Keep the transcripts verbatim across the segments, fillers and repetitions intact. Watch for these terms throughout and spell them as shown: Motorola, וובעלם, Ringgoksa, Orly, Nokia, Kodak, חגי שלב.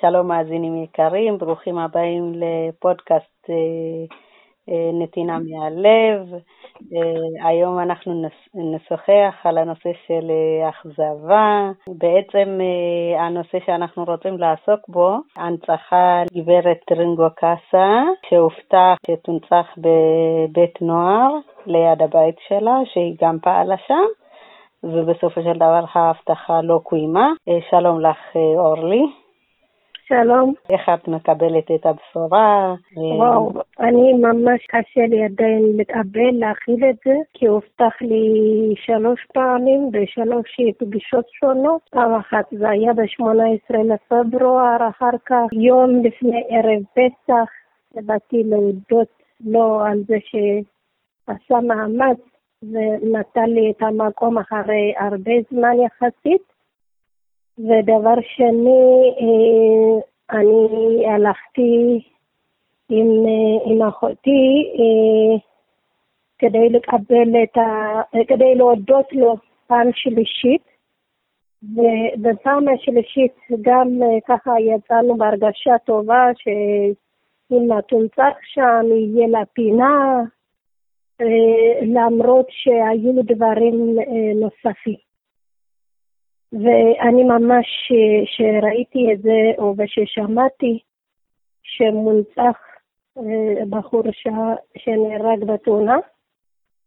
שלום מאזינים יקרים, ברוכים הבאים לפודקאסט נתינה מהלב. היום אנחנו נשוחח על הנושא של אכזבה. בעצם הנושא שאנחנו רוצים לעסוק בו, הנצחה גברת רינגוקסה, שהובטח שתונצח בבית נוער ליד הבית שלה, שהיא גם פעלה שם, ובסופו של דבר ההבטחה לא קוימה. שלום לך אורלי. שלום. איך את מקבלת את הבשורה? וואו, אני ממש קשה לי עדיין להתאבל להכיל את זה, כי הובטח לי שלוש פעמים בשלוש פגישות שונות. פעם אחת זה היה ב-שמונה עשרה לפברואר, אחר כך יום לפני ערב פסח, באתי להודות לו על זה שעשה מאמץ ונתן לי את המקום אחרי הרבה זמן יחסית. ודבר שני, אני הלכתי עם, עם אחותי כדי לקבל את ה... כדי להודות לו פעם שלישית, ובפעם השלישית גם ככה יצאנו בהרגשה טובה שאמא תונצח שם, יהיה לה פינה, למרות שהיו דברים נוספים. ואני ממש שראיתי את זה, או ששמעתי שמונצח בחור שנהרג בתאונה,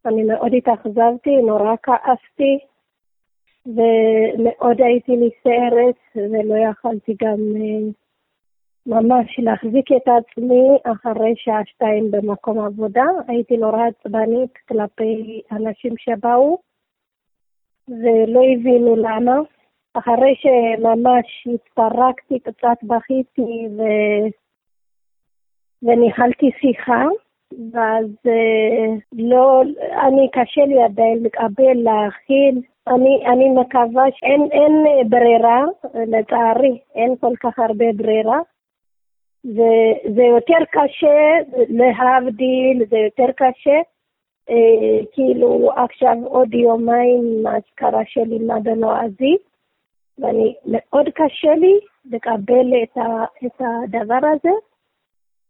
אני מאוד התאכזבתי, נורא כעסתי, ומאוד הייתי נסערת, ולא יכלתי גם ממש להחזיק את עצמי. אחרי שעה שתיים במקום עבודה, הייתי נורא עצבנית כלפי אנשים שבאו, ולא הבינו למה. אחרי שממש התפרקתי, קצת בכיתי ו... וניהלתי שיחה, ואז לא, אני קשה לי עדיין לקבל, להכיל. אני, אני מקווה שאין אין ברירה, לצערי, אין כל כך הרבה ברירה. וזה יותר קשה להבדיל, זה יותר קשה. כאילו עכשיו עוד יומיים ההזכרה שלי מדע נועזי, ואני מאוד קשה לי לקבל את הדבר הזה,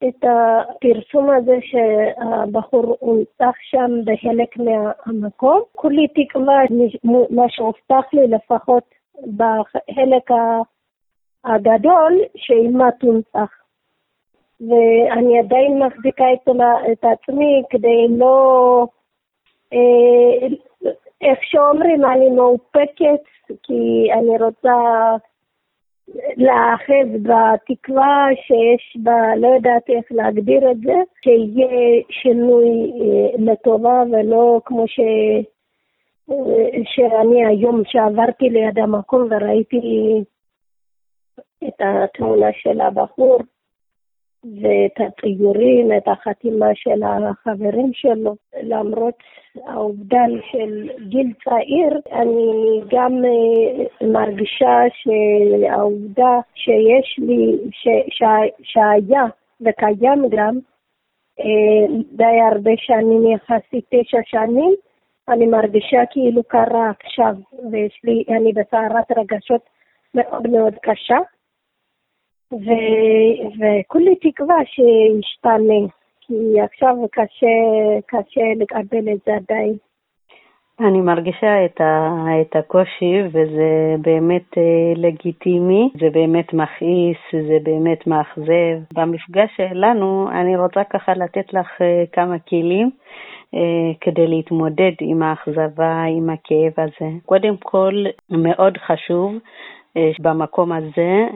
את הפרסום הזה שהבחור הונצח שם בחלק מהמקום. כולי תקווה מה שהובטח לי, לפחות בחלק הגדול, שאימא תונצח. ואני עדיין מחזיקה את עצמי כדי לא, איך שאומרים, אני מאופקת, כי אני רוצה להאחז בתקווה שיש בה, לא יודעת איך להגדיר את זה, שיהיה שינוי לטובה, ולא כמו ש... שאני היום שעברתי ליד המקום וראיתי את התמונה של הבחור, ואת הציורים, את החתימה של החברים שלו. למרות העובדן של גיל צעיר, אני גם מרגישה שהעובדה שיש לי, ש, ש, שהיה וקיים גם די הרבה שנים, יחסית תשע שנים, אני מרגישה כאילו קרה עכשיו, ויש לי, אני בסערת רגשות מאוד מאוד קשה. ו... וכולי תקווה שישתנה, כי עכשיו קשה, קשה לקבל את זה עדיין. אני מרגישה את, ה... את הקושי, וזה באמת לגיטימי, זה באמת מכעיס, זה באמת מאכזב. במפגש שלנו אני רוצה ככה לתת לך כמה כלים כדי להתמודד עם האכזבה, עם הכאב הזה. קודם כל, מאוד חשוב במקום הזה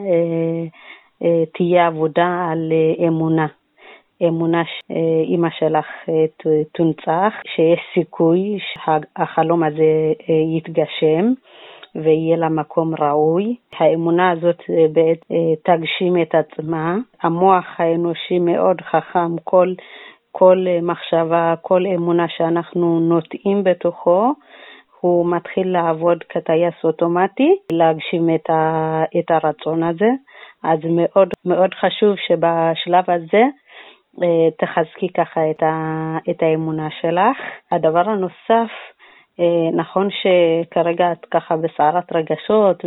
תהיה עבודה על אמונה. אמונה שאמא שלך תונצח, שיש סיכוי שהחלום הזה יתגשם ויהיה לה מקום ראוי. האמונה הזאת תגשים את עצמה. המוח האנושי מאוד חכם, כל, כל מחשבה, כל אמונה שאנחנו נוטעים בתוכו, הוא מתחיל לעבוד כטייס אוטומטי, להגשים את, ה, את הרצון הזה. אז מאוד, מאוד חשוב שבשלב הזה תחזקי ככה את, ה, את האמונה שלך. הדבר הנוסף, נכון שכרגע את ככה בסערת רגשות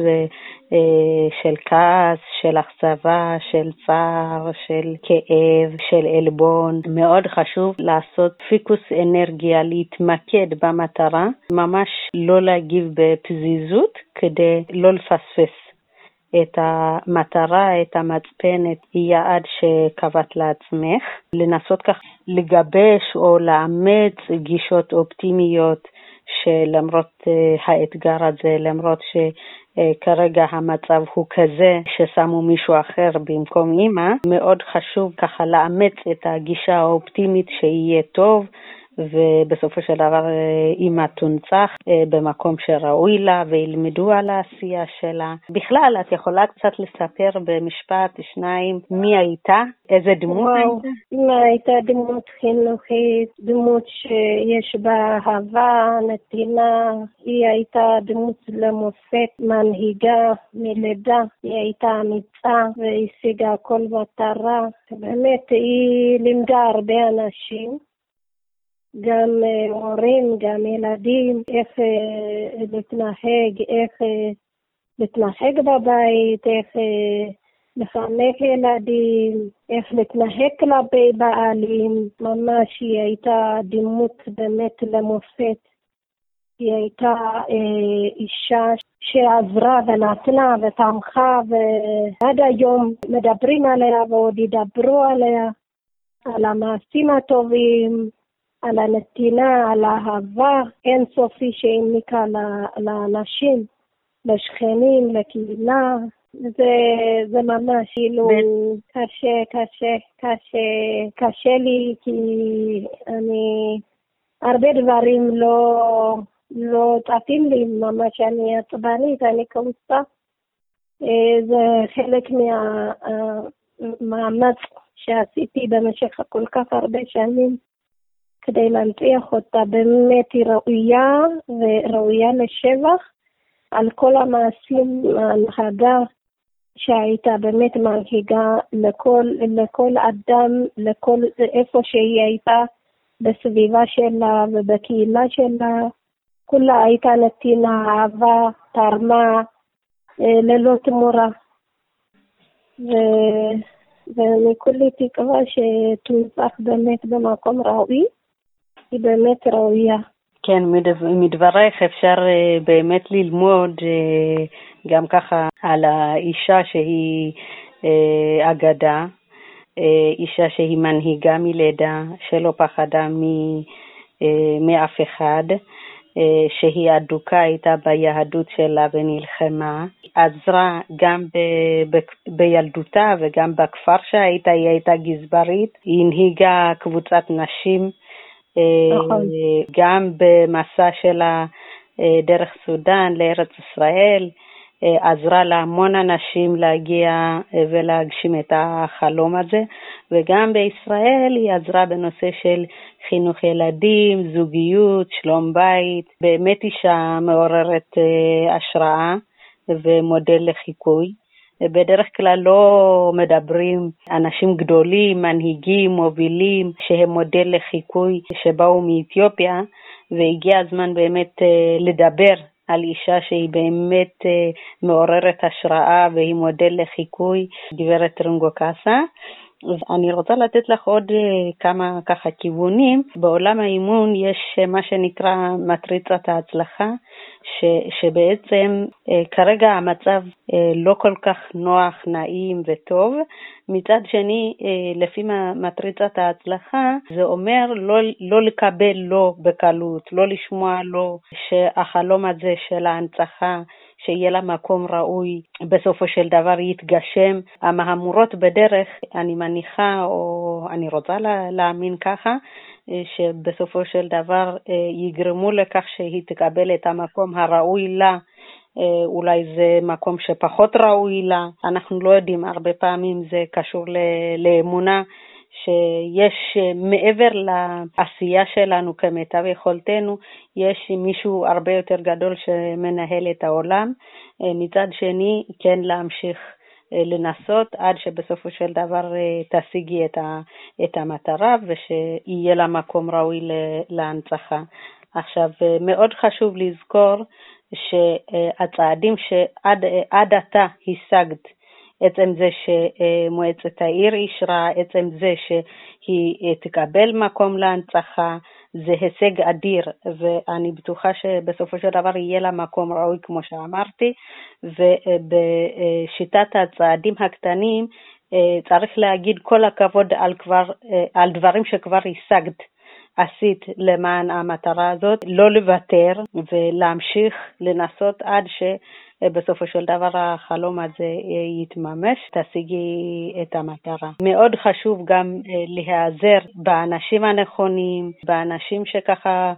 של כעס, של אכזבה, של צער, של כאב, של עלבון. מאוד חשוב לעשות פיקוס אנרגיה, להתמקד במטרה, ממש לא להגיב בפזיזות כדי לא לפספס את המטרה, את המצפן, את היעד שקבעת לעצמך. לנסות כך לגבש או לאמץ גישות אופטימיות, שלמרות האתגר הזה, למרות שכרגע המצב הוא כזה ששמו מישהו אחר במקום אמא, מאוד חשוב ככה לאמץ את הגישה האופטימית שיהיה טוב, ובסופו של דבר אמא תונצח במקום שראוי לה וילמדו על העשייה שלה. בכלל, את יכולה קצת לספר במשפט שניים מי הייתה? איזה דמות וואו. הייתה? אמא הייתה דמות חינוכית, דמות שיש בה אהבה, נתינה. היא הייתה דמות למופת, מנהיגה מלידה. היא הייתה אמיצה והשיגה כל מטרה. באמת היא לימדה הרבה אנשים. גם הורים, גם ילדים, איך להתנהג, איך להתנהג בבית, איך לחנך ילדים, איך להתנהג כלפי בעלים. ממש היא הייתה דמות באמת למופת. היא הייתה אישה שעזרה ונתנה ותמכה, ועד היום מדברים עליה ועוד ידברו עליה, על המעשים הטובים, על הנתינה, על האהבה אינסופי שהעניקה לאנשים, לשכנים, לקהילה. זה, זה ממש כאילו קשה, קשה, קשה, קשה לי, כי אני, הרבה דברים לא, לא צפים לי ממש, אני עצבנית, אני כעוסה. זה חלק מהמאמץ שעשיתי במשך כל כך הרבה שנים, כדי להנציח אותה. באמת היא ראויה, וראויה לשבח על כל המעשים, ההנהגה שהייתה באמת מנהיגה לכל, לכל אדם, לכל, איפה שהיא הייתה בסביבה שלה ובקהילה שלה, כולה הייתה נתינה, אהבה, תרמה, ללא תמורה. ו... ואני כולי תקווה שתונצח באמת במקום ראוי, היא באמת ראויה. כן, מדברך אפשר באמת ללמוד גם ככה על האישה שהיא אגדה, אישה שהיא מנהיגה מלידה, שלא פחדה מאף אחד, שהיא אדוקה הייתה ביהדות שלה ונלחמה, עזרה גם ב- ב- בילדותה וגם בכפר שהייתה, היא הייתה גזברית, היא הנהיגה קבוצת נשים, נכון. גם במסע שלה דרך סודן לארץ ישראל, עזרה להמון אנשים להגיע ולהגשים את החלום הזה, וגם בישראל היא עזרה בנושא של חינוך ילדים, זוגיות, שלום בית, באמת אישה מעוררת השראה ומודל לחיקוי. בדרך כלל לא מדברים אנשים גדולים, מנהיגים, מובילים, שהם מודל לחיקוי שבאו מאתיופיה, והגיע הזמן באמת לדבר על אישה שהיא באמת מעוררת השראה והיא מודל לחיקוי, גברת רינגוקסה. אני רוצה לתת לך עוד כמה ככה כיוונים. בעולם האימון יש מה שנקרא מטריצת ההצלחה, ש, שבעצם כרגע המצב לא כל כך נוח, נעים וטוב. מצד שני, לפי מטריצת ההצלחה, זה אומר לא, לא לקבל לא בקלות, לא לשמוע לא, שהחלום הזה של ההנצחה, שיהיה לה מקום ראוי, בסופו של דבר יתגשם. המהמורות בדרך, אני מניחה, או אני רוצה לה, להאמין ככה, שבסופו של דבר יגרמו לכך שהיא תקבל את המקום הראוי לה, אולי זה מקום שפחות ראוי לה, אנחנו לא יודעים, הרבה פעמים זה קשור לאמונה, שיש מעבר לעשייה שלנו כמיטב יכולתנו, יש מישהו הרבה יותר גדול שמנהל את העולם. מצד שני, כן להמשיך לנסות עד שבסופו של דבר תשיגי את המטרה, ושיהיה לה מקום ראוי להנצחה. עכשיו, מאוד חשוב לזכור שהצעדים שעד עתה השגת, עצם זה שמועצת העיר אישרה, עצם זה שהיא תקבל מקום להנצחה, זה הישג אדיר, ואני בטוחה שבסופו של דבר יהיה לה מקום ראוי כמו שאמרתי, ובשיטת הצעדים הקטנים צריך להגיד כל הכבוד על, כבר, על דברים שכבר השגת, עשית למען המטרה הזאת, לא לוותר ולהמשיך לנסות עד שבסופו של דבר החלום הזה יתממש, תשיגי את המטרה. מאוד חשוב גם להיעזר באנשים הנכונים, באנשים שככה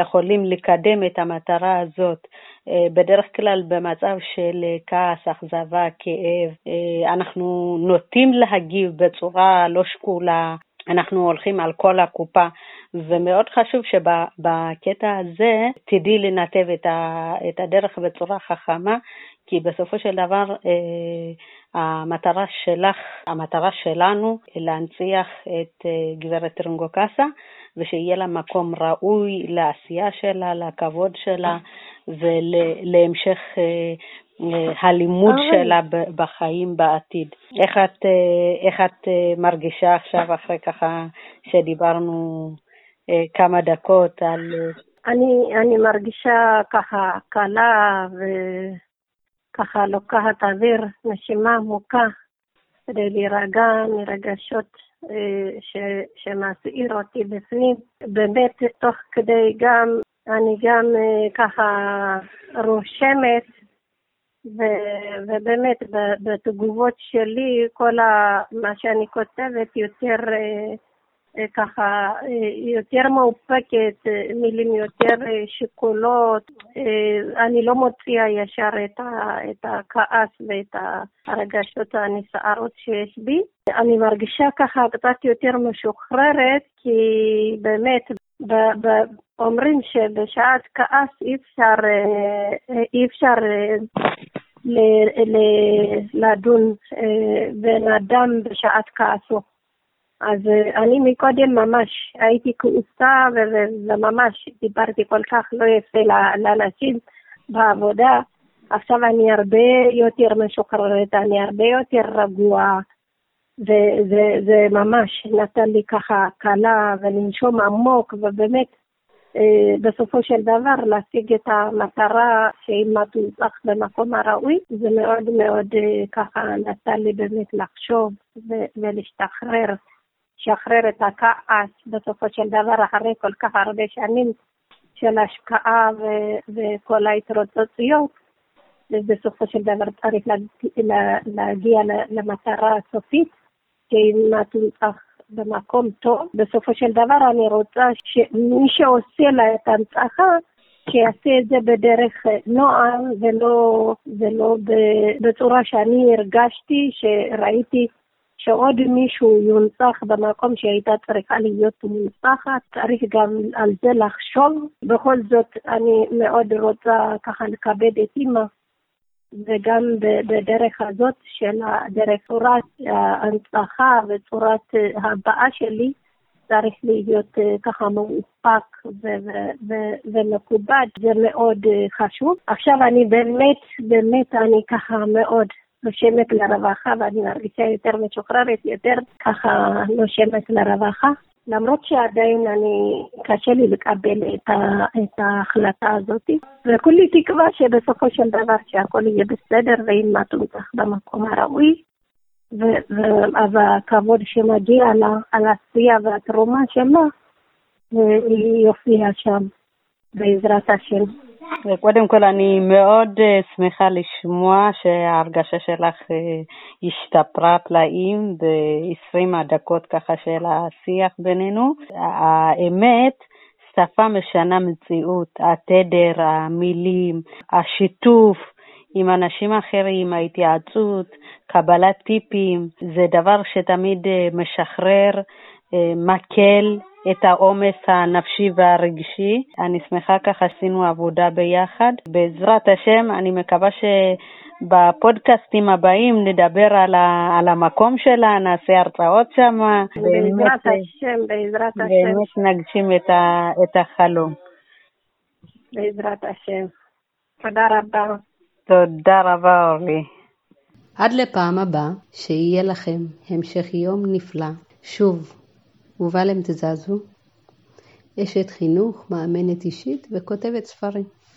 יכולים לקדם את המטרה הזאת. בדרך כלל במצב של כעס, אכזבה, כאב, אנחנו נוטים להגיב בצורה לא שקולה, אנחנו הולכים על כל הקופה, ומאוד חשוב שבקטע הזה תדעי לנתב את הדרך בצורה חכמה, כי בסופו של דבר המטרה שלך, המטרה שלנו להנציח את גברת רינגוקסה, ושיהיה לה מקום ראוי לעשייה שלה, לכבוד שלה, ולהמשך הלימוד שלה בחיים בעתיד. איך את, איך את מרגישה עכשיו אחרי ככה שדיברנו כמה דקות על... אני, אני מרגישה ככה קלה וככה לוקחת אוויר, נשימה עמוקה, כדי להירגע מרגשות ש, שמסעיר אותי בפנים. באמת תוך כדי גם, אני גם ככה רושמת, ו- ובאמת בתגובות שלי כל ה- מה שאני כותבת יותר אה, ככה אה, יותר מאופקת, מילים יותר אה, שקולות, אה, אני לא מוציאה ישר את ה- את הכעס ואת הרגשות הנסערות שיש בי. אני מרגישה ככה קצת יותר משוחררת, כי באמת ב- ב- אומרים שבשעת כעס אי אפשר אי אפשר ל, ל, לדון בן אדם בשעת כעסו. אז אני מקודם ממש הייתי כעוסה, וממש דיברתי כל כך לא יפה לאנשים בעבודה. עכשיו אני הרבה יותר משוחררת, אני הרבה יותר רגועה, וזה ממש נתן לי ככה קלה ולנשום עמוק, ובאמת בסופו של דבר להשיג את המטרה שאם את הולך במקום הראוי, זה מאוד מאוד ככה נתן לי באמת לחשוב ולהשתחרר, לשחרר את הכעס בסופו של דבר אחרי כל כך הרבה שנים של השקעה וכל ההתרוצצויות. בסופו של דבר צריך להגיע למטרה הסופית, שאם את הולך במקום טוב, בסופו של דבר אני רוצה שמי שעושה לה את ההנצחה, שיעשה את זה בדרך נועם, ולא, ולא בצורה שאני הרגשתי, שראיתי שעוד מישהו יונצח במקום שהייתה צריכה להיות מונצחת. צריך גם על זה לחשוב. בכל זאת אני מאוד רוצה ככה לקבד את אמא, וגם בדרך הזאת של צורת ההנצחה וצורת הבאה שלי צריך להיות ככה מאופק ומכובד, זה מאוד חשוב. עכשיו אני באמת באמת אני ככה מאוד נושמת לרווחה, ואני מרגישה יותר משוחררת, יותר ככה נושמת לרווחה, למרות שעדיין אני קשה לי לקבל את, ה, את ההחלטה הזאת, וכולי תקווה שבסופו של דבר שהכל יהיה בסדר, ואם מה תוצח במקום הראוי, והכבוד שמגיע לה, על העשייה והתרומה שלה, היא יופיע שם בעזרת השם. וקודם כל אני מאוד שמחה לשמוע שההרגשה שלך השתפרה פלאים ב-עשרים הדקות ככה של השיח בינינו. האמת, שפה משנה מציאות, התדר, המילים, השיתוף עם אנשים אחרים, ההתייעצות, קבלת טיפים, זה דבר שתמיד משחרר, מקל את העומס הנפשי והרגשי. אני שמחה ככה עשינו עבודה ביחד. בעזרת השם אני מקווה שבפודקאסטים הבאים נדבר על, ה... על המקום שלה, נעשה הרצאות שם. בעזרת באמת... השם, בעזרת באמת השם. באמת נגשים את, ה... את החלום. בעזרת השם. תודה רבה. תודה רבה, אורלי. עד לפעם הבאה, שיהיה לכם המשך יום נפלא. שוב, וובעלם תזזו, אשת חינוך, מאמנת אישית וכותבת ספרים.